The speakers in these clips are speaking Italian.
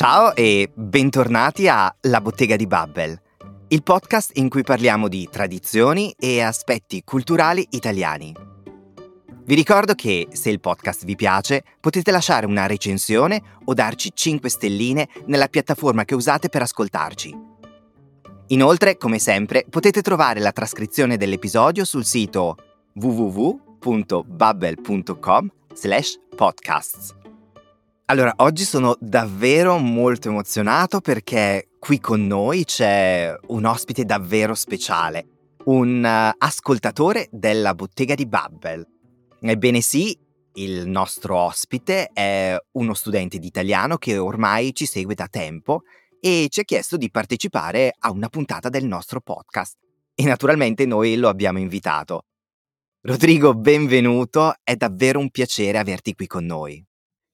Ciao e bentornati a La Bottega di Babbel, il podcast in cui parliamo di tradizioni e aspetti culturali italiani. Vi ricordo che, se il podcast vi piace, potete lasciare una recensione o darci 5 stelline nella piattaforma che usate per ascoltarci. Inoltre, come sempre, potete trovare la trascrizione dell'episodio sul sito www.babbel.com/podcasts. Allora, oggi sono davvero molto emozionato perché qui con noi c'è un ospite davvero speciale, un ascoltatore della Bottega di Babbel. Ebbene sì, il nostro ospite è uno studente di italiano che ormai ci segue da tempo e ci ha chiesto di partecipare a una puntata del nostro podcast. E naturalmente noi lo abbiamo invitato. Rodrigo, benvenuto, è davvero un piacere averti qui con noi.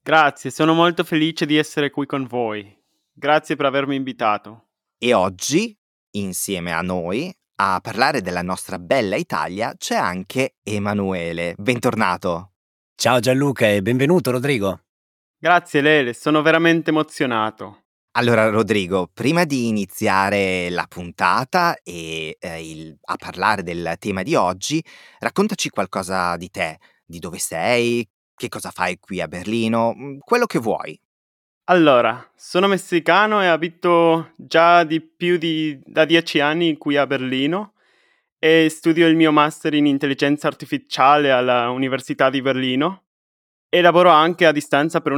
Grazie, sono molto felice di essere qui con voi. Grazie per avermi invitato. E oggi, insieme a noi, a parlare della nostra bella Italia c'è anche Emanuele. Bentornato. Ciao Gianluca e benvenuto Rodrigo. Grazie Lele, sono veramente emozionato. Allora Rodrigo, prima di iniziare la puntata e a parlare del tema di oggi, raccontaci qualcosa di te, di dove sei, che cosa fai qui a Berlino? Quello che vuoi. Allora, sono messicano e abito già da 10 anni qui a Berlino e studio il mio master in intelligenza artificiale alla Università di Berlino e lavoro anche a distanza per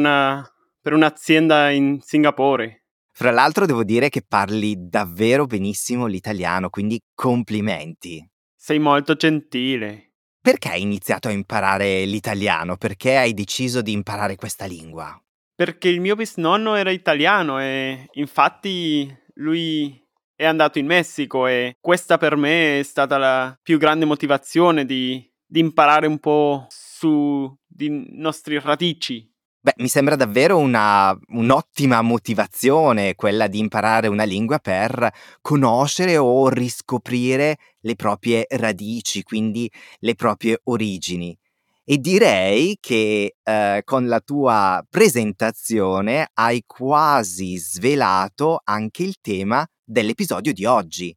un'azienda in Singapore. Fra l'altro devo dire che parli davvero benissimo l'italiano, quindi complimenti. Sei molto gentile. Perché hai iniziato a imparare l'italiano? Perché hai deciso di imparare questa lingua? Perché il mio bisnonno era italiano e infatti lui è andato in Messico e questa per me è stata la più grande motivazione di imparare un po' sui nostri radici. Beh, mi sembra davvero un'ottima motivazione quella di imparare una lingua per conoscere o riscoprire le proprie radici, quindi le proprie origini. E direi che con la tua presentazione hai quasi svelato anche il tema dell'episodio di oggi.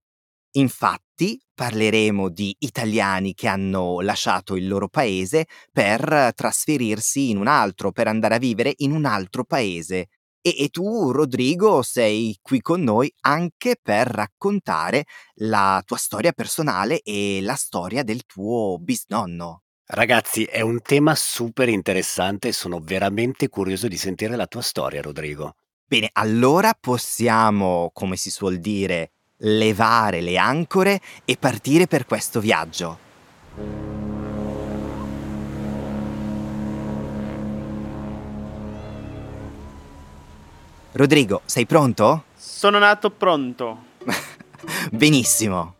Infatti parleremo di italiani che hanno lasciato il loro paese per trasferirsi in un altro, per andare a vivere in un altro paese. E tu, Rodrigo, sei qui con noi anche per raccontare la tua storia personale e la storia del tuo bisnonno. Ragazzi, è un tema super interessante e sono veramente curioso di sentire la tua storia, Rodrigo. Bene, allora possiamo, come si suol dire, levare le ancore e partire per questo viaggio. Rodrigo, sei pronto? Sono nato pronto. Benissimo.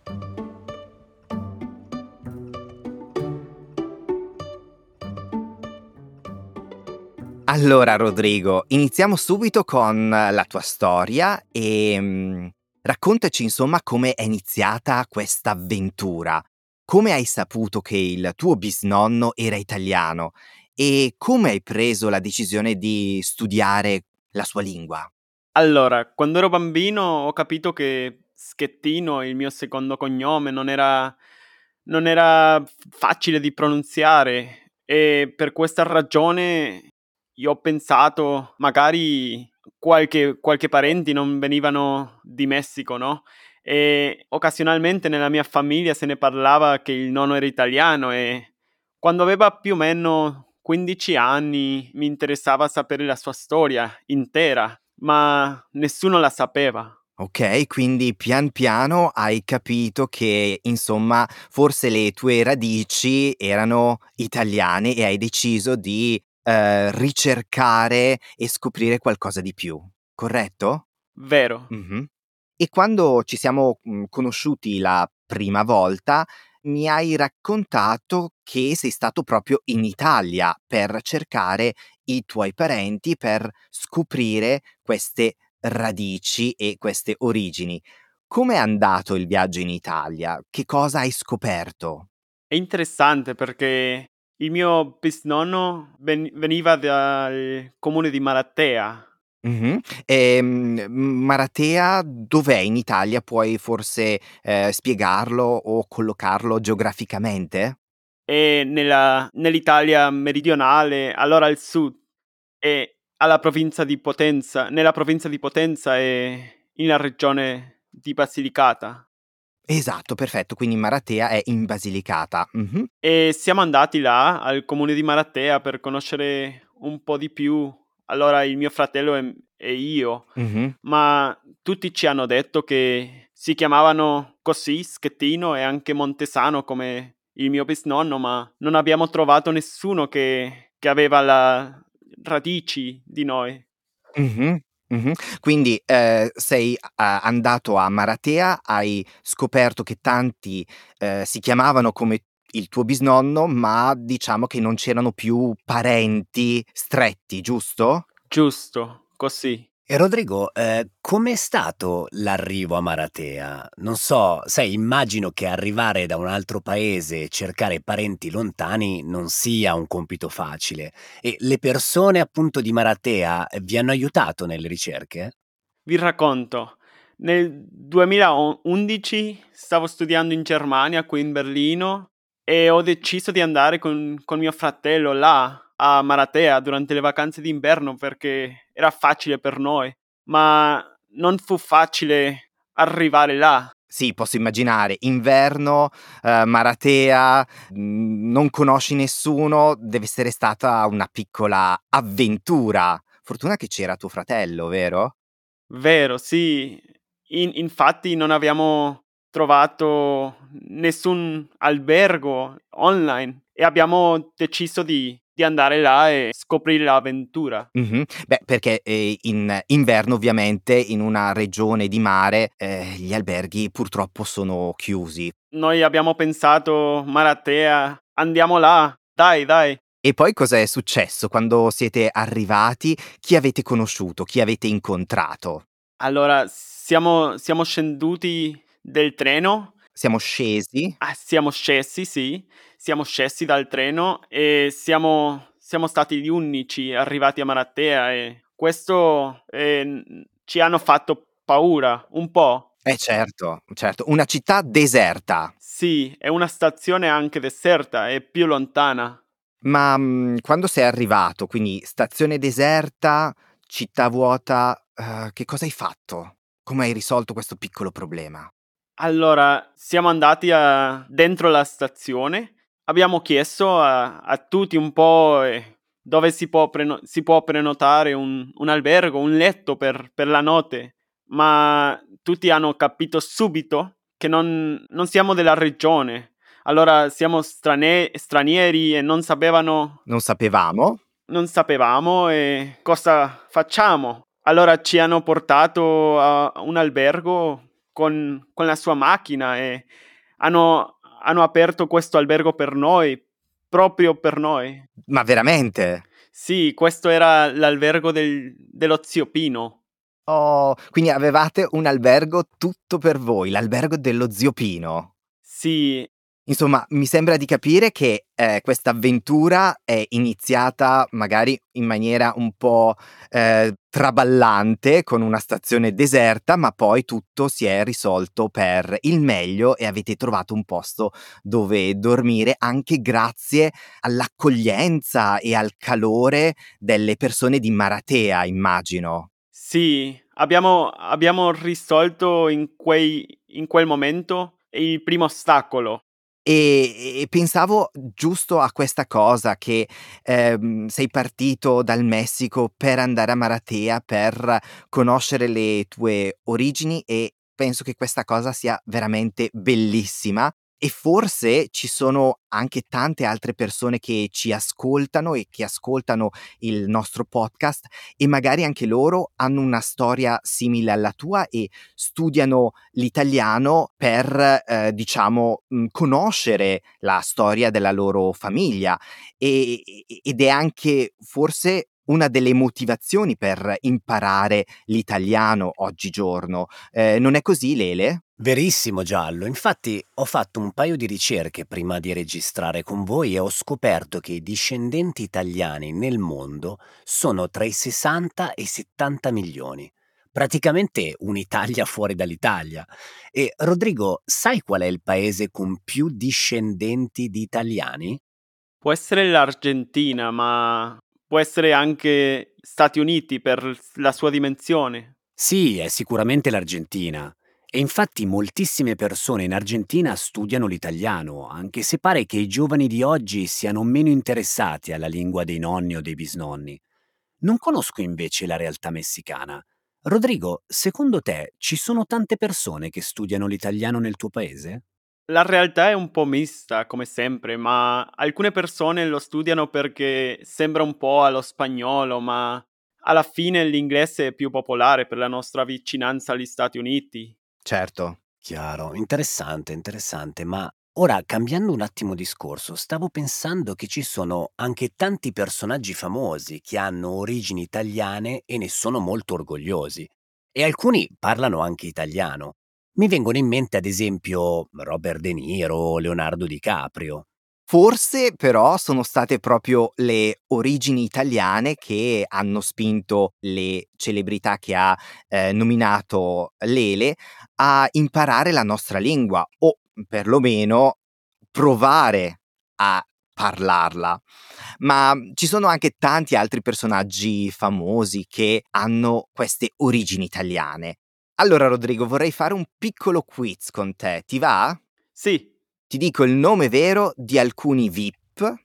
Allora, Rodrigo, iniziamo subito con la tua storia e raccontaci insomma come è iniziata questa avventura, come hai saputo che il tuo bisnonno era italiano e come hai preso la decisione di studiare la sua lingua. Allora, quando ero bambino ho capito che Schettino, il mio secondo cognome, non era facile di pronunziare e per questa ragione io ho pensato magari qualche parenti non venivano di Messico, no? E occasionalmente nella mia famiglia se ne parlava che il nonno era italiano e quando aveva più o meno 15 anni mi interessava sapere la sua storia intera, ma nessuno la sapeva. Ok, quindi pian piano hai capito che, insomma, forse le tue radici erano italiane e hai deciso di ricercare e scoprire qualcosa di più, corretto? Vero. Mm-hmm. E quando ci siamo conosciuti la prima volta mi hai raccontato che sei stato proprio in Italia per cercare i tuoi parenti, per scoprire queste radici e queste origini. Com'è andato il viaggio in Italia? Che cosa hai scoperto? È interessante perché il mio bisnonno veniva dal comune di Maratea Maratea dov'è in Italia? Puoi forse spiegarlo o collocarlo geograficamente? È nell'Italia meridionale, allora al sud, e alla provincia di Potenza, nella provincia di Potenza e nella regione di Basilicata. Esatto, perfetto, quindi Maratea è in Basilicata. E siamo andati là, al comune di Maratea, per conoscere un po' di più, allora il mio fratello e io, ma tutti ci hanno detto che si chiamavano così Schettino e anche Montesano come il mio bisnonno, ma non abbiamo trovato nessuno che aveva la radici di noi. Quindi sei andato a Maratea, hai scoperto che tanti si chiamavano come il tuo bisnonno, ma diciamo che non c'erano più parenti stretti, giusto? Giusto, così. E Rodrigo, com'è stato l'arrivo a Maratea? Non so, sai, immagino che arrivare da un altro paese e cercare parenti lontani non sia un compito facile. E le persone appunto di Maratea vi hanno aiutato nelle ricerche? Vi racconto. Nel 2011 stavo studiando in Germania, qui in Berlino, e ho deciso di andare con mio fratello là, a Maratea durante le vacanze d'inverno perché era facile per noi, ma non fu facile arrivare là. Sì, posso immaginare, inverno, Maratea, non conosci nessuno, deve essere stata una piccola avventura. Fortuna che c'era tuo fratello, vero? Vero, sì. Infatti non abbiamo trovato nessun albergo online e abbiamo deciso di andare là e scoprire l'avventura. Beh, perché in inverno ovviamente in una regione di mare gli alberghi purtroppo sono chiusi. Noi abbiamo pensato, Maratea, andiamo là, dai. E poi cos'è successo quando siete arrivati? Chi avete conosciuto? Chi avete incontrato? Allora, siamo scenduti del treno. Siamo scesi? Siamo scesi, sì. Siamo scesi dal treno e siamo stati gli unici arrivati a Maratea e questo ci hanno fatto paura un po'. Certo. Una città deserta. Sì, è una stazione anche deserta, è più lontana. Ma quando sei arrivato, quindi stazione deserta, città vuota, che cosa hai fatto? Come hai risolto questo piccolo problema? Allora, siamo andati dentro la stazione. Abbiamo chiesto a tutti un po' dove si può prenotare un albergo, un letto per la notte, ma tutti hanno capito subito che non siamo della regione. Allora siamo stranieri e non sapevano... Non sapevamo e cosa facciamo. Allora ci hanno portato a un albergo con la sua macchina e hanno aperto questo albergo per noi, proprio per noi. Ma veramente? Sì, questo era l'albergo dello zio Pino. Oh, quindi avevate un albergo tutto per voi, l'albergo dello zio Pino. Sì. Insomma, mi sembra di capire che questa avventura è iniziata magari in maniera un po' traballante, con una stazione deserta, ma poi tutto si è risolto per il meglio e avete trovato un posto dove dormire anche grazie all'accoglienza e al calore delle persone di Maratea, immagino. Sì, abbiamo risolto in quel momento il primo ostacolo. E pensavo giusto a questa cosa che sei partito dal Messico per andare a Maratea per conoscere le tue origini e penso che questa cosa sia veramente bellissima e forse ci sono anche tante altre persone che ci ascoltano e che ascoltano il nostro podcast e magari anche loro hanno una storia simile alla tua e studiano l'italiano per diciamo conoscere la storia della loro famiglia ed è anche forse una delle motivazioni per imparare l'italiano oggigiorno. Non è così, Lele? Verissimo, Giallo. Infatti ho fatto un paio di ricerche prima di registrare con voi e ho scoperto che i discendenti italiani nel mondo sono tra i 60 e i 70 milioni. Praticamente un'Italia fuori dall'Italia. E Rodrigo, sai qual è il paese con più discendenti di italiani? Può essere l'Argentina, ma può essere anche Stati Uniti per la sua dimensione. Sì, è sicuramente l'Argentina. E infatti moltissime persone in Argentina studiano l'italiano, anche se pare che i giovani di oggi siano meno interessati alla lingua dei nonni o dei bisnonni. Non conosco invece la realtà messicana. Rodrigo, secondo te ci sono tante persone che studiano l'italiano nel tuo paese? La realtà è un po' mista, come sempre, ma alcune persone lo studiano perché sembra un po' allo spagnolo, ma alla fine l'inglese è più popolare per la nostra vicinanza agli Stati Uniti. Certo. Chiaro, interessante, ma ora cambiando un attimo discorso, stavo pensando che ci sono anche tanti personaggi famosi che hanno origini italiane e ne sono molto orgogliosi, e alcuni parlano anche italiano. Mi vengono in mente ad esempio Robert De Niro, Leonardo DiCaprio. Forse però sono state proprio le origini italiane che hanno spinto le celebrità che ha nominato Lele a imparare la nostra lingua o perlomeno provare a parlarla. Ma ci sono anche tanti altri personaggi famosi che hanno queste origini italiane. Allora Rodrigo, vorrei fare un piccolo quiz con te, ti va? Sì. Ti dico il nome vero di alcuni VIP,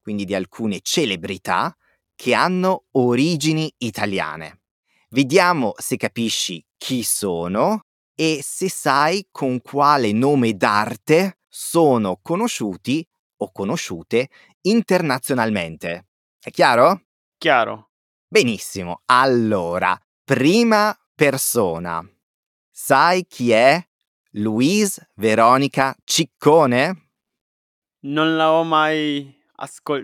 quindi di alcune celebrità, che hanno origini italiane. Vediamo se capisci chi sono e se sai con quale nome d'arte sono conosciuti o conosciute internazionalmente. È chiaro? Chiaro. Benissimo. Allora, prima persona. Sai chi è? Luis Veronica Ciccone? Non l'ho mai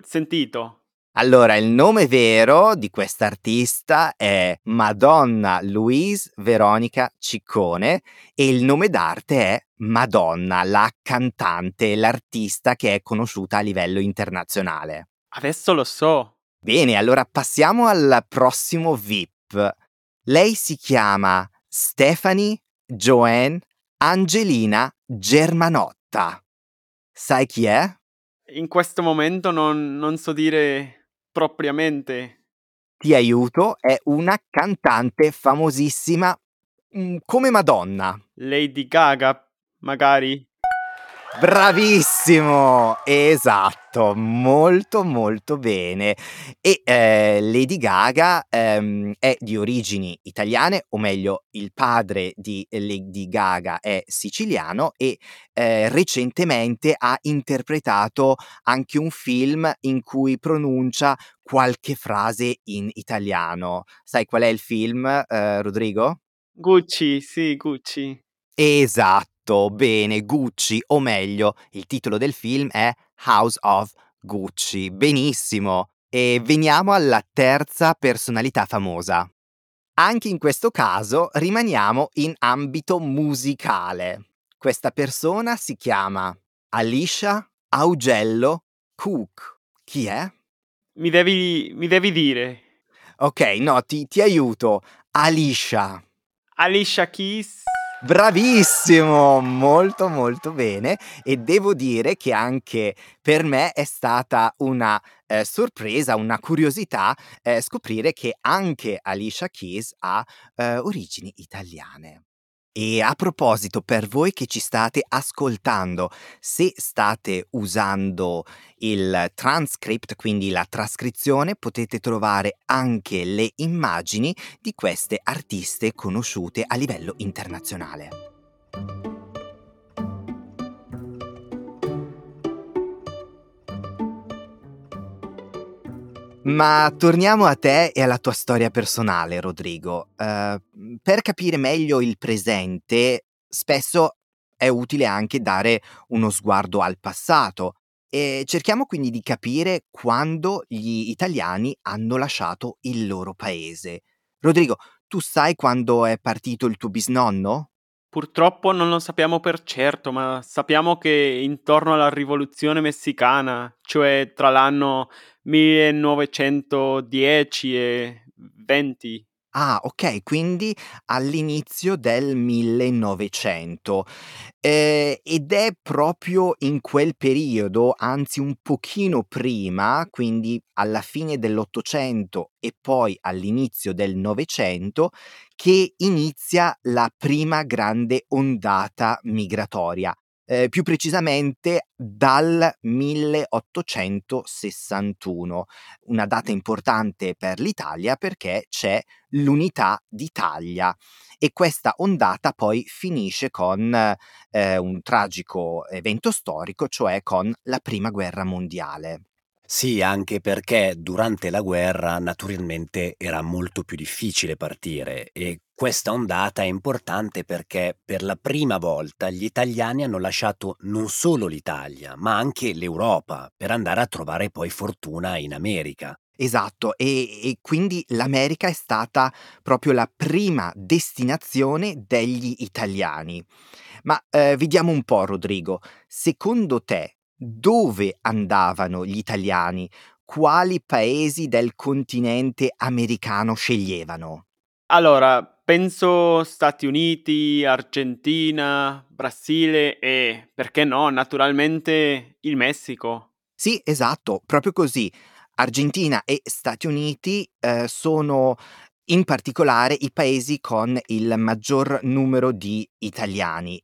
sentito. Allora, il nome vero di quest'artista è Madonna Luis Veronica Ciccone e il nome d'arte è Madonna, la cantante, l'artista che è conosciuta a livello internazionale. Adesso lo so. Bene, allora passiamo al prossimo VIP. Lei si chiama Stephanie Joanne Angelina Germanotta. Sai chi è? In questo momento non so dire propriamente. Ti aiuto, è una cantante famosissima come Madonna. Lady Gaga, magari? Bravissimo! Esatto, molto bene. E Lady Gaga è di origini italiane, o meglio il padre di Lady Gaga è siciliano e recentemente ha interpretato anche un film in cui pronuncia qualche frase in italiano. Sai qual è il film, Rodrigo? Gucci, sì, Gucci. Esatto. Bene, Gucci, o meglio, il titolo del film è House of Gucci. Benissimo. E veniamo alla terza personalità famosa. Anche in questo caso rimaniamo in ambito musicale. Questa persona si chiama Alicia Augello Cook. Chi è? Mi devi dire. Ok, no, ti aiuto. Alicia Keys. Bravissimo, molto bene, e devo dire che anche per me è stata una sorpresa, una curiosità scoprire che anche Alicia Keys ha origini italiane. E a proposito, per voi che ci state ascoltando, se state usando il transcript, quindi la trascrizione, potete trovare anche le immagini di queste artiste conosciute a livello internazionale. Ma torniamo a te e alla tua storia personale, Rodrigo. Per capire meglio il presente, spesso è utile anche dare uno sguardo al passato. Cerchiamo quindi di capire quando gli italiani hanno lasciato il loro paese. Rodrigo, tu sai quando è partito il tuo bisnonno? Purtroppo non lo sappiamo per certo, ma sappiamo che intorno alla rivoluzione messicana, cioè tra l'anno 1910 e 20. Ah, ok, quindi all'inizio del 1900. Ed è proprio in quel periodo, anzi un pochino prima, quindi alla fine dell'Ottocento e poi all'inizio del Novecento, che inizia la prima grande ondata migratoria, più precisamente dal 1861, una data importante per l'Italia perché c'è l'unità d'Italia e questa ondata poi finisce con un tragico evento storico, cioè con la Prima Guerra Mondiale. Sì, anche perché durante la guerra naturalmente era molto più difficile partire e questa ondata è importante perché per la prima volta gli italiani hanno lasciato non solo l'Italia, ma anche l'Europa per andare a trovare poi fortuna in America. Esatto, e quindi l'America è stata proprio la prima destinazione degli italiani. Ma vediamo un po', Rodrigo, secondo te dove andavano gli italiani? Quali paesi del continente americano sceglievano? Allora, penso Stati Uniti, Argentina, Brasile e, perché no, naturalmente il Messico. Sì, esatto, proprio così. Argentina e Stati Uniti sono in particolare i paesi con il maggior numero di italiani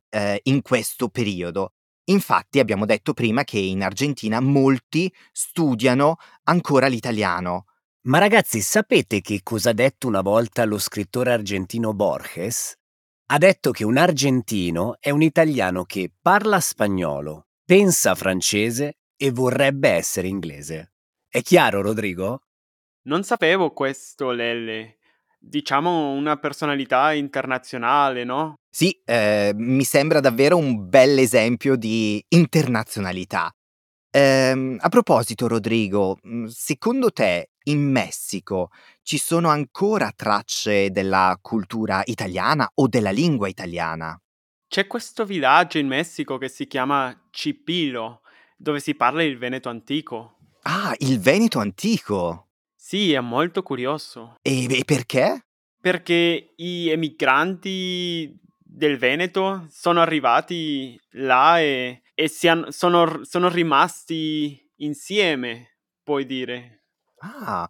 in questo periodo. Infatti abbiamo detto prima che in Argentina molti studiano ancora l'italiano. Ma ragazzi, sapete che cosa ha detto una volta lo scrittore argentino Borges? Ha detto che un argentino è un italiano che parla spagnolo, pensa francese e vorrebbe essere inglese. È chiaro, Rodrigo? Non sapevo questo, Lele. Diciamo una personalità internazionale, no? Sì, mi sembra davvero un bel esempio di internazionalità. A proposito, Rodrigo, secondo te in Messico ci sono ancora tracce della cultura italiana o della lingua italiana? C'è questo villaggio in Messico che si chiama Cipilo, dove si parla il Veneto Antico. Ah, il Veneto Antico! Sì, è molto curioso. E perché? Perché gli emigranti del Veneto sono arrivati là e sono rimasti insieme, puoi dire. Ah,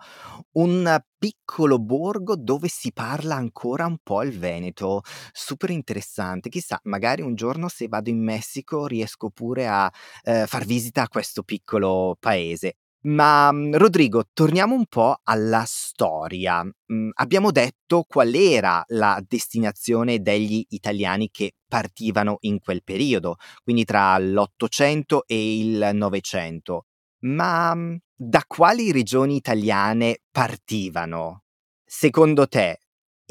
un piccolo borgo dove si parla ancora un po' il veneto. Super interessante. Chissà, magari un giorno se vado in Messico riesco pure a far visita a questo piccolo paese. Ma Rodrigo, torniamo un po' alla storia. Abbiamo detto qual era la destinazione degli italiani che partivano in quel periodo, quindi tra l'Ottocento e il Novecento. Ma da quali regioni italiane partivano? Secondo te,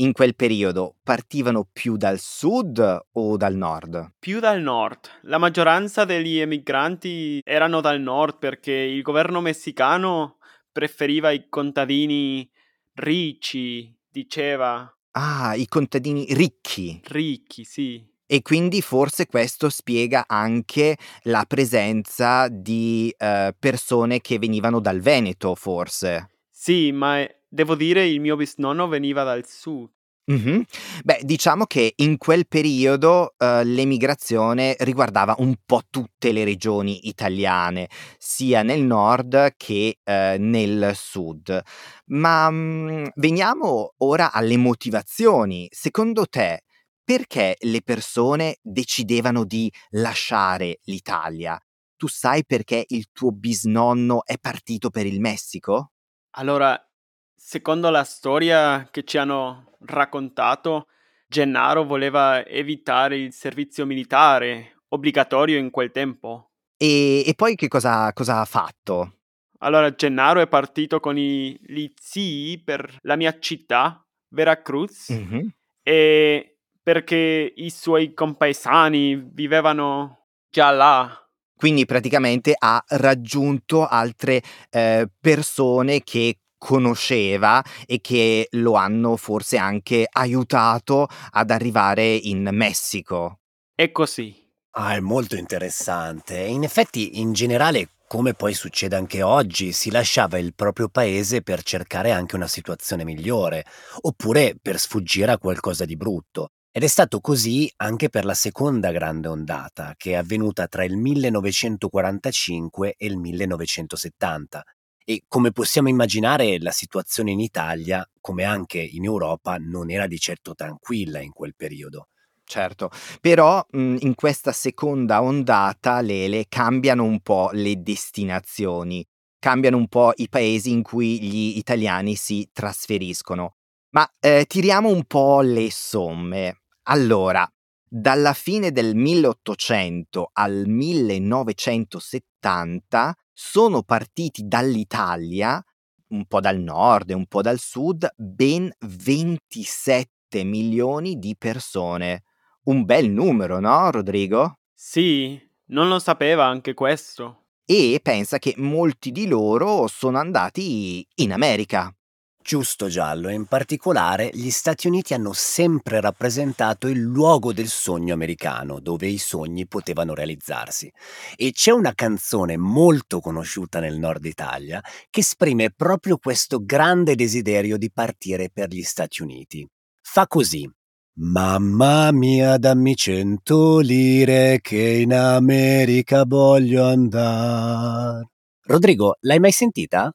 in quel periodo partivano più dal sud o dal nord? Più dal nord. La maggioranza degli emigranti erano dal nord perché il governo messicano preferiva i contadini ricci, diceva. Ah, i contadini ricchi. Ricchi, sì. E quindi forse questo spiega anche la presenza di persone che venivano dal Veneto, forse. Sì, ma devo dire il mio bisnonno veniva dal sud. Mm-hmm. Beh, diciamo che in quel periodo l'emigrazione riguardava un po' tutte le regioni italiane, sia nel nord che nel sud. Ma veniamo ora alle motivazioni. Secondo te, perché le persone decidevano di lasciare l'Italia? Tu sai perché il tuo bisnonno è partito per il Messico? Allora, secondo la storia che ci hanno raccontato, Gennaro voleva evitare il servizio militare, obbligatorio in quel tempo. E poi che cosa ha fatto? Allora, Gennaro è partito con gli zii per la mia città, Veracruz, mm-hmm. e perché i suoi compaesani vivevano già là. Quindi praticamente ha raggiunto altre persone che conosceva e che lo hanno forse anche aiutato ad arrivare in Messico. È così. Ah, è molto interessante. In effetti, in generale, come poi succede anche oggi, si lasciava il proprio paese per cercare anche una situazione migliore, oppure per sfuggire a qualcosa di brutto. Ed è stato così anche per la seconda grande ondata, che è avvenuta tra il 1945 e il 1970. E come possiamo immaginare, la situazione in Italia, come anche in Europa, non era di certo tranquilla in quel periodo. Certo, però in questa seconda ondata, Lele, cambiano un po' le destinazioni, cambiano un po' i paesi in cui gli italiani si trasferiscono. Ma tiriamo un po' le somme. Allora, dalla fine del 1800 al 1970 sono partiti dall'Italia, un po' dal nord e un po' dal sud, ben 27 milioni di persone. Un bel numero, no, Rodrigo? Sì, non lo sapeva anche questo. E pensa che molti di loro sono andati in America. Giusto, Giallo, in particolare gli Stati Uniti hanno sempre rappresentato il luogo del sogno americano, dove i sogni potevano realizzarsi. E c'è una canzone molto conosciuta nel Nord Italia che esprime proprio questo grande desiderio di partire per gli Stati Uniti. Fa così. Mamma mia, dammi 100 lire che in America voglio andare. Rodrigo, l'hai mai sentita?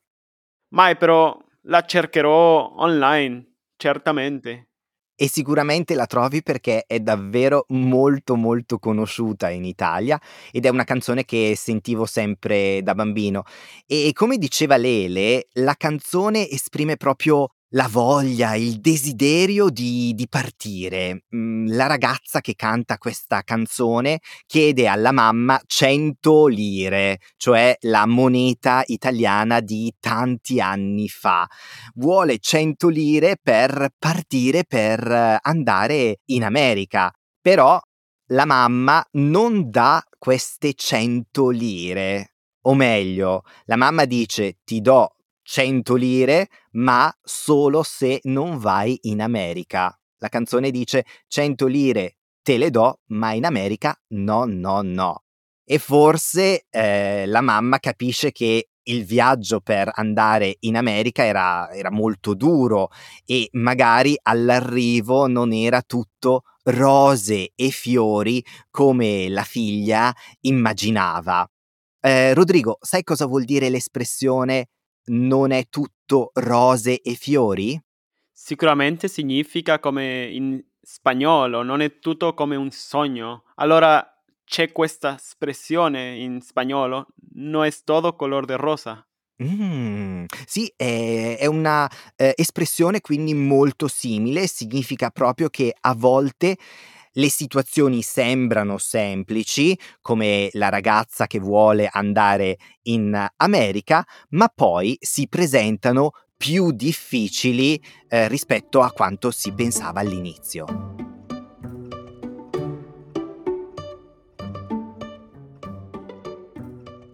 Mai, però la cercherò online, certamente. E sicuramente la trovi, perché è davvero molto molto conosciuta in Italia ed è una canzone che sentivo sempre da bambino. E come diceva Lele, la canzone esprime proprio la voglia, il desiderio di partire. La ragazza che canta questa canzone chiede alla mamma 100 lire, cioè la moneta italiana di tanti anni fa. Vuole 100 lire per partire, per andare in America. Però la mamma non dà queste 100 lire. O meglio, la mamma dice: ti do 100 lire, ma solo se non vai in America. La canzone dice: 100 lire te le do, ma in America no, no, no. E forse la mamma capisce che il viaggio per andare in America era molto duro e magari all'arrivo non era tutto rose e fiori come la figlia immaginava. Rodrigo, sai cosa vuol dire l'espressione non è tutto rose e fiori? Sicuramente significa, come in spagnolo, non è tutto come un sogno. Allora c'è questa espressione in spagnolo, no es todo color de rosa. Sì, è una espressione quindi molto simile, significa proprio che a volte le situazioni sembrano semplici, come la ragazza che vuole andare in America, ma poi si presentano più difficili rispetto a quanto si pensava all'inizio.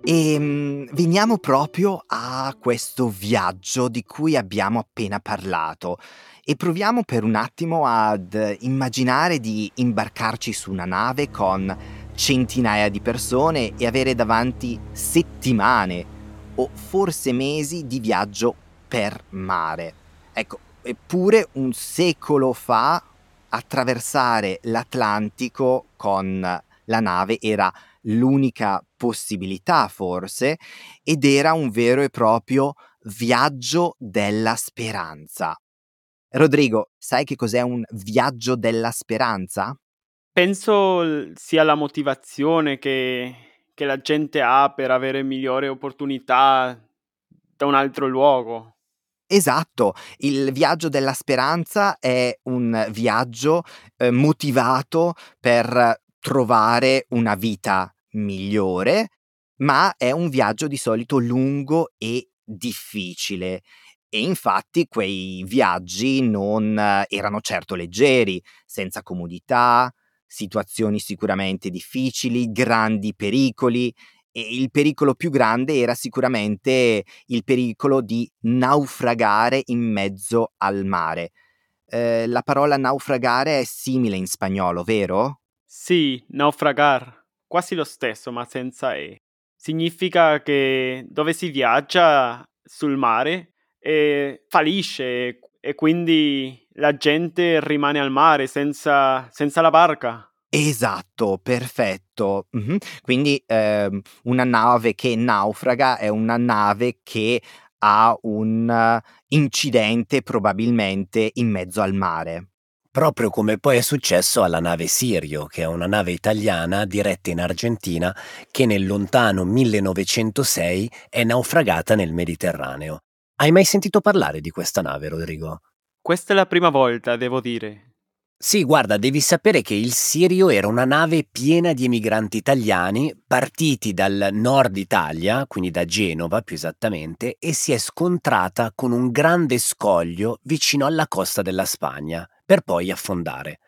E veniamo proprio a questo viaggio di cui abbiamo appena parlato. E proviamo per un attimo ad immaginare di imbarcarci su una nave con centinaia di persone e avere davanti settimane o forse mesi di viaggio per mare. Ecco, eppure un secolo fa attraversare l'Atlantico con la nave era l'unica possibilità, forse, ed era un vero e proprio viaggio della speranza. Rodrigo, sai che cos'è un viaggio della speranza? Penso sia la motivazione che la gente ha per avere migliori opportunità da un altro luogo. Esatto, il viaggio della speranza è un viaggio motivato per trovare una vita migliore, ma è un viaggio di solito lungo e difficile. E infatti quei viaggi non erano certo leggeri, senza comodità, situazioni sicuramente difficili, grandi pericoli E il pericolo più grande era sicuramente il pericolo di naufragare in mezzo al mare. La parola naufragare è simile in spagnolo, vero? Sì, naufragar, quasi lo stesso ma senza E. Significa che dove si viaggia sul mare fallisce e quindi la gente rimane al mare senza la barca. Esatto, perfetto. Mm-hmm. Quindi una nave che naufraga è una nave che ha un incidente probabilmente in mezzo al mare. Proprio come poi è successo alla nave Sirio, che è una nave italiana diretta in Argentina che nel lontano 1906 è naufragata nel Mediterraneo. Hai mai sentito parlare di questa nave, Rodrigo? Questa è la prima volta, devo dire. Sì, guarda, devi sapere che il Sirio era una nave piena di emigranti italiani partiti dal nord Italia, quindi da Genova più esattamente, e si è scontrata con un grande scoglio vicino alla costa della Spagna, per poi affondare.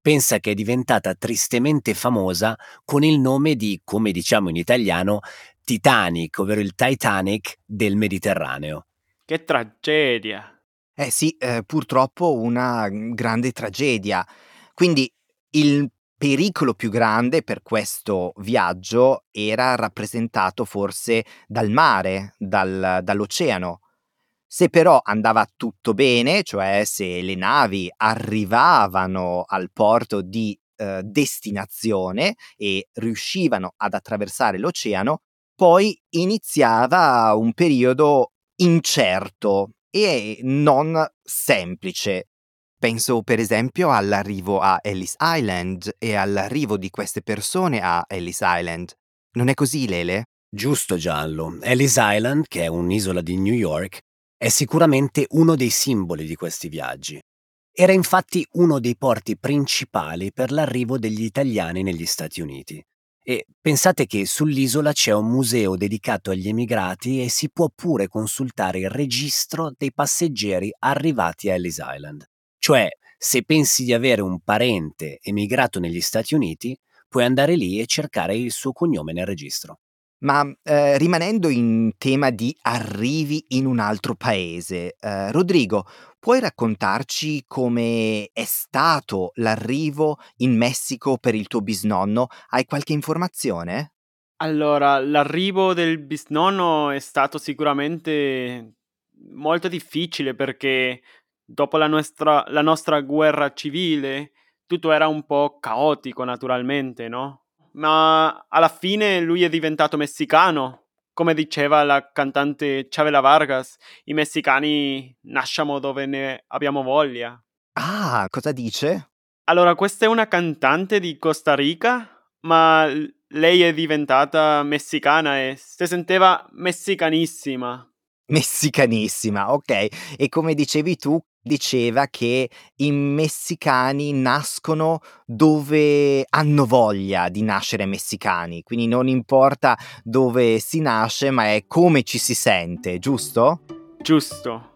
Pensa che è diventata tristemente famosa con il nome di, come diciamo in italiano, Titanic, ovvero il Titanic del Mediterraneo. Che tragedia! Eh sì, purtroppo una grande tragedia. Quindi il pericolo più grande per questo viaggio era rappresentato forse dal mare, dall'oceano. Se però andava tutto bene, cioè se le navi arrivavano al porto di destinazione e riuscivano ad attraversare l'oceano, poi iniziava un periodo incerto e non semplice. Penso per esempio all'arrivo a Ellis Island e all'arrivo di queste persone a Ellis Island. Non è così, Lele? Giusto, Giallo. Ellis Island, che è un'isola di New York, è sicuramente uno dei simboli di questi viaggi. Era infatti uno dei porti principali per l'arrivo degli italiani negli Stati Uniti. E pensate che sull'isola c'è un museo dedicato agli emigrati e si può pure consultare il registro dei passeggeri arrivati a Ellis Island. Cioè, se pensi di avere un parente emigrato negli Stati Uniti, puoi andare lì e cercare il suo cognome nel registro. Ma rimanendo in tema di arrivi in un altro paese, Rodrigo, puoi raccontarci come è stato l'arrivo in Messico per il tuo bisnonno? Hai qualche informazione? Allora, l'arrivo del bisnonno è stato sicuramente molto difficile perché dopo la nostra guerra civile tutto era un po' caotico naturalmente, no? Ma alla fine lui è diventato messicano. Come diceva la cantante Chavela Vargas, i messicani nasciamo dove ne abbiamo voglia. Ah, cosa dice? Allora, questa è una cantante di Costa Rica, ma lei è diventata messicana e si sentiva messicanissima. Messicanissima, ok. E come dicevi tu, diceva che i messicani nascono dove hanno voglia di nascere messicani, quindi non importa dove si nasce, ma è come ci si sente, giusto? Giusto.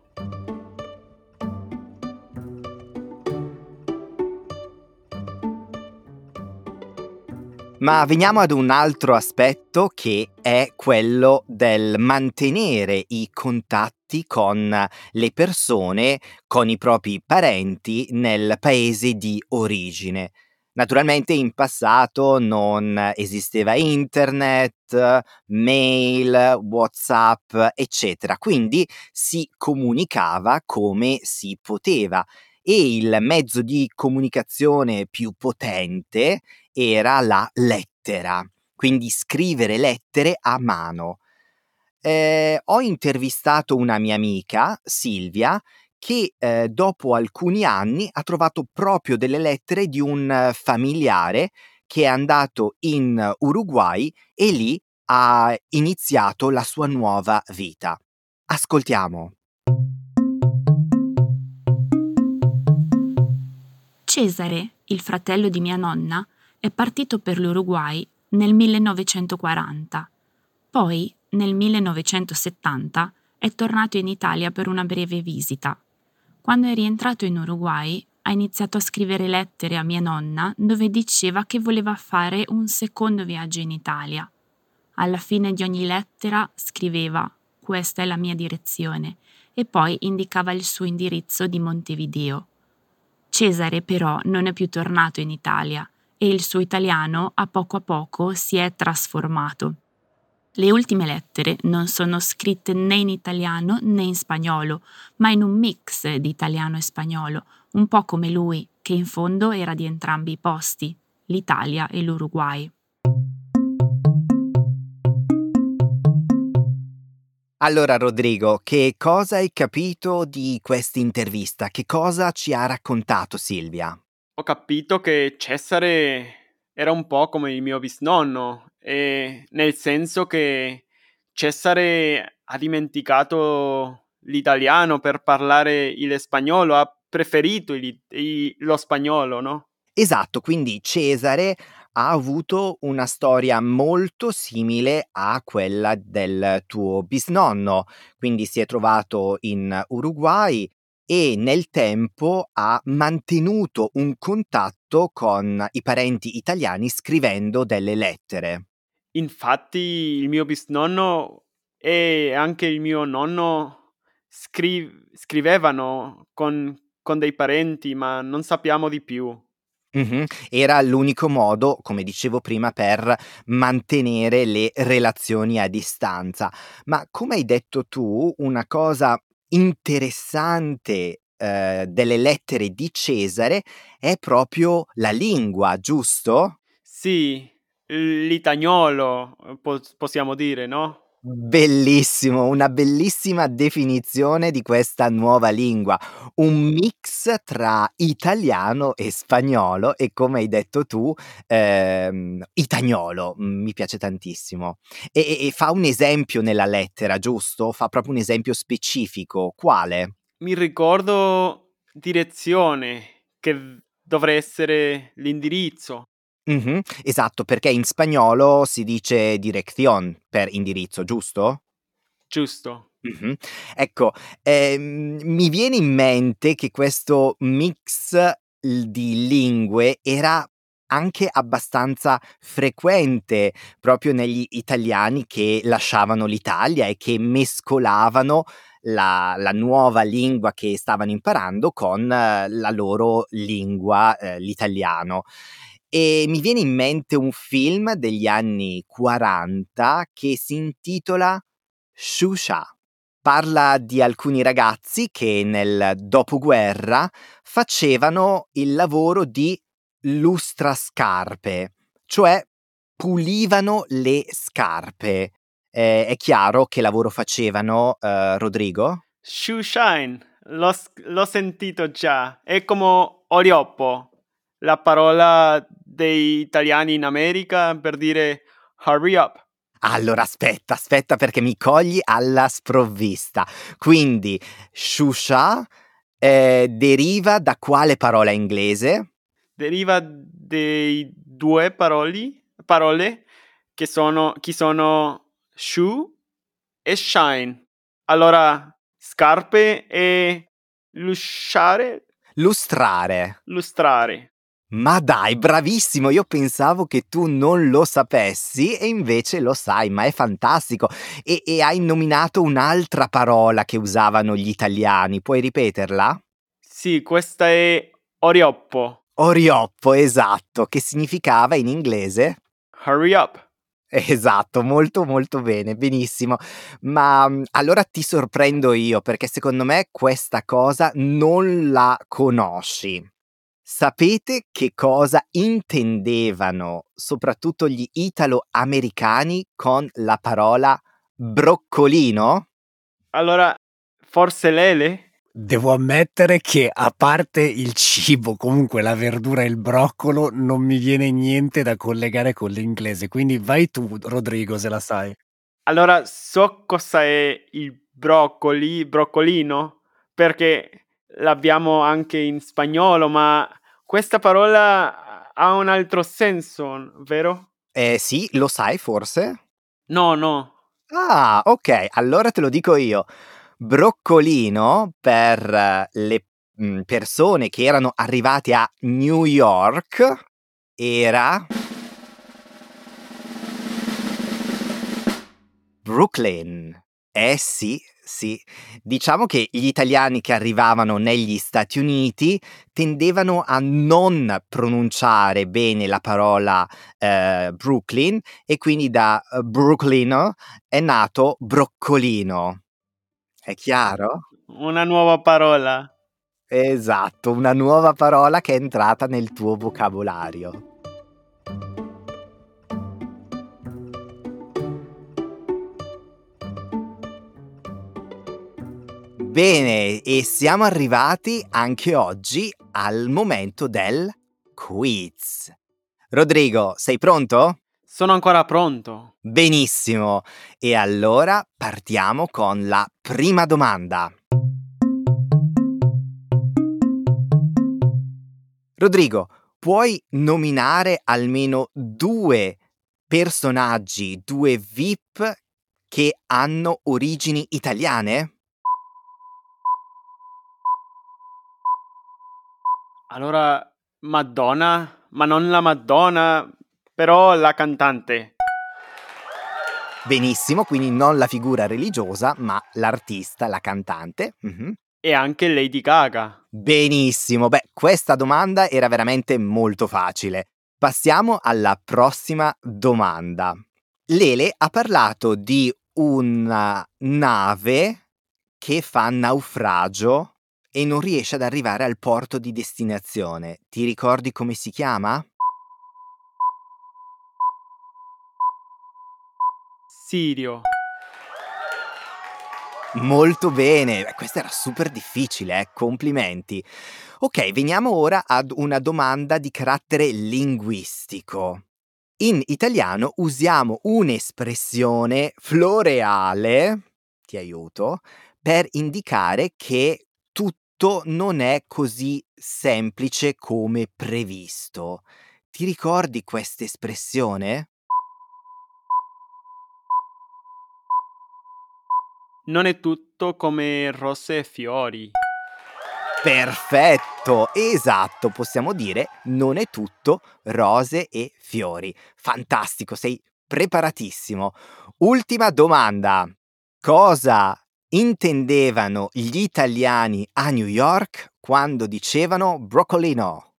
Ma veniamo ad un altro aspetto che è quello del mantenere i contatti con le persone, con i propri parenti nel paese di origine. Naturalmente in passato non esisteva internet, mail, WhatsApp, eccetera. Quindi si comunicava come si poteva e il mezzo di comunicazione più potente era la lettera, quindi scrivere lettere a mano. Ho intervistato una mia amica, Silvia, che dopo alcuni anni ha trovato proprio delle lettere di un familiare che è andato in Uruguay e lì ha iniziato la sua nuova vita. Ascoltiamo. Cesare, il fratello di mia nonna, è partito per l'Uruguay nel 1940. Poi, nel 1970, è tornato in Italia per una breve visita. Quando è rientrato in Uruguay, ha iniziato a scrivere lettere a mia nonna dove diceva che voleva fare un secondo viaggio in Italia. Alla fine di ogni lettera scriveva «Questa è la mia direzione» e poi indicava il suo indirizzo di Montevideo. Cesare però non è più tornato in Italia e il suo italiano a poco si è trasformato. Le ultime lettere non sono scritte né in italiano né in spagnolo, ma in un mix di italiano e spagnolo, un po' come lui, che in fondo era di entrambi i posti, l'Italia e l'Uruguay. Allora Rodrigo, che cosa hai capito di questa intervista? Che cosa ci ha raccontato Silvia? Ho capito che Cesare era un po' come il mio bisnonno, e nel senso che Cesare ha dimenticato l'italiano per parlare il spagnolo, ha preferito lo spagnolo, no? Esatto, quindi Cesare ha avuto una storia molto simile a quella del tuo bisnonno, quindi si è trovato in Uruguay e nel tempo ha mantenuto un contatto con i parenti italiani scrivendo delle lettere. Infatti il mio bisnonno e anche il mio nonno scrivevano con dei parenti, ma non sappiamo di più. Era l'unico modo, come dicevo prima, per mantenere le relazioni a distanza. Ma come hai detto tu, una cosa interessante delle lettere di Cesare è proprio la lingua, giusto? Sì, l'italiano possiamo dire, no? Bellissimo, una bellissima definizione di questa nuova lingua, un mix tra italiano e spagnolo e, come hai detto tu, itagnolo, mi piace tantissimo. E fa un esempio nella lettera, giusto? Fa proprio un esempio specifico, quale? Mi ricordo direzione, che dovrebbe essere l'indirizzo. Esatto, perché in spagnolo si dice dirección per indirizzo, giusto? Giusto. Ecco, mi viene in mente che questo mix di lingue era anche abbastanza frequente proprio negli italiani che lasciavano l'Italia e che mescolavano la nuova lingua che stavano imparando con la loro lingua, l'italiano. E mi viene in mente un film degli anni 40 che si intitola Sciuscià. Parla di alcuni ragazzi che nel dopoguerra facevano il lavoro di lustrascarpe, cioè pulivano le scarpe. È chiaro che lavoro facevano, Rodrigo? Shoeshine, l'ho sentito già, è come orioppo, la parola degli italiani in America per dire hurry up. Allora aspetta perché mi cogli alla sprovvista. Quindi shusha deriva da quale parola inglese? Deriva dei due parole che sono shoe e shine. Allora scarpe e lustrare. Ma dai, bravissimo, io pensavo che tu non lo sapessi e invece lo sai, ma è fantastico. E hai nominato un'altra parola che usavano gli italiani, puoi ripeterla? Sì, questa è orioppo. Orioppo, esatto, che significava in inglese? Hurry up. Esatto, molto molto bene, benissimo. Ma allora ti sorprendo io, perché secondo me questa cosa non la conosci. Sapete che cosa intendevano soprattutto gli italo-americani con la parola broccolino? Allora, forse Lele? Devo ammettere che, a parte il cibo, comunque la verdura e il broccolo, non mi viene niente da collegare con l'inglese. Quindi vai tu, Rodrigo, se la sai. Allora, so cosa è il broccolino, perché l'abbiamo anche in spagnolo, ma questa parola ha un altro senso, vero? Sì, lo sai forse? No. Ah, ok, allora te lo dico io. Broccolino per le persone che erano arrivate a New York era Brooklyn. Eh sì. Diciamo che gli italiani che arrivavano negli Stati Uniti tendevano a non pronunciare bene la parola Brooklyn, e quindi da Brooklino è nato broccolino. È chiaro? Una nuova parola. Esatto, una nuova parola che è entrata nel tuo vocabolario. Bene, e siamo arrivati anche oggi al momento del quiz. Rodrigo, sei pronto? Sono ancora pronto. Benissimo. E allora partiamo con la prima domanda. Rodrigo, puoi nominare almeno due personaggi, due VIP che hanno origini italiane? Allora, Madonna, ma non la Madonna, però la cantante. Benissimo, quindi non la figura religiosa, ma l'artista, la cantante. Mm-hmm. E anche Lady Gaga. Benissimo, beh, questa domanda era veramente molto facile. Passiamo alla prossima domanda. Lele ha parlato di una nave che fa naufragio e non riesce ad arrivare al porto di destinazione. Ti ricordi come si chiama? Sirio. Molto bene, questa era super difficile, complimenti. Ok, veniamo ora ad una domanda di carattere linguistico. In italiano usiamo un'espressione floreale, ti aiuto, per indicare che non è così semplice come previsto. Ti ricordi questa espressione? Non è tutto come rose e fiori. Perfetto, esatto, possiamo dire non è tutto rose e fiori. Fantastico, sei preparatissimo. Ultima domanda. Cosa intendevano gli italiani a New York quando dicevano broccolino?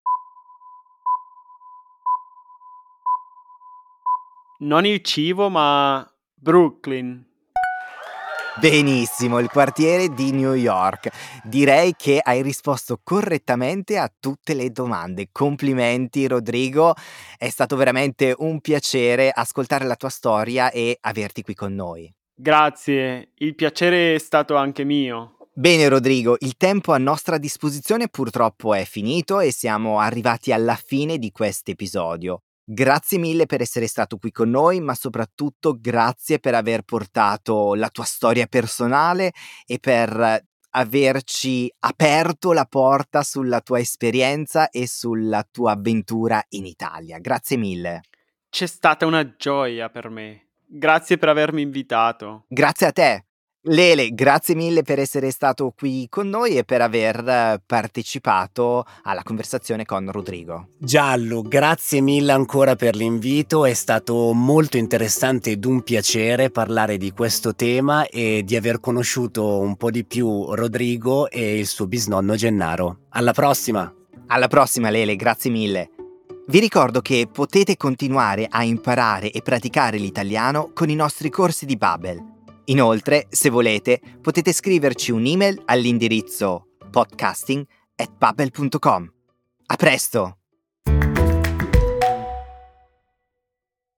Non il cibo, ma Brooklyn. Benissimo, il quartiere di New York. Direi che hai risposto correttamente a tutte le domande. Complimenti, Rodrigo. È stato veramente un piacere ascoltare la tua storia e averti qui con noi. Grazie, il piacere è stato anche mio. Bene Rodrigo, il tempo a nostra disposizione purtroppo è finito e siamo arrivati alla fine di questo episodio. Grazie mille per essere stato qui con noi, ma soprattutto grazie per aver portato la tua storia personale e per averci aperto la porta sulla tua esperienza e sulla tua avventura in Italia. Grazie mille. C'è stata una gioia per me. Grazie per avermi invitato. Grazie a te. Lele, grazie mille per essere stato qui con noi e per aver partecipato alla conversazione con Rodrigo. Giallo, grazie mille ancora per l'invito, è stato molto interessante ed un piacere parlare di questo tema e di aver conosciuto un po' di più Rodrigo e il suo bisnonno Gennaro. Alla prossima! Alla prossima Lele, grazie mille. Vi ricordo che potete continuare a imparare e praticare l'italiano con i nostri corsi di Babbel. Inoltre, se volete, potete scriverci un'email all'indirizzo podcasting@babbel.com. A presto!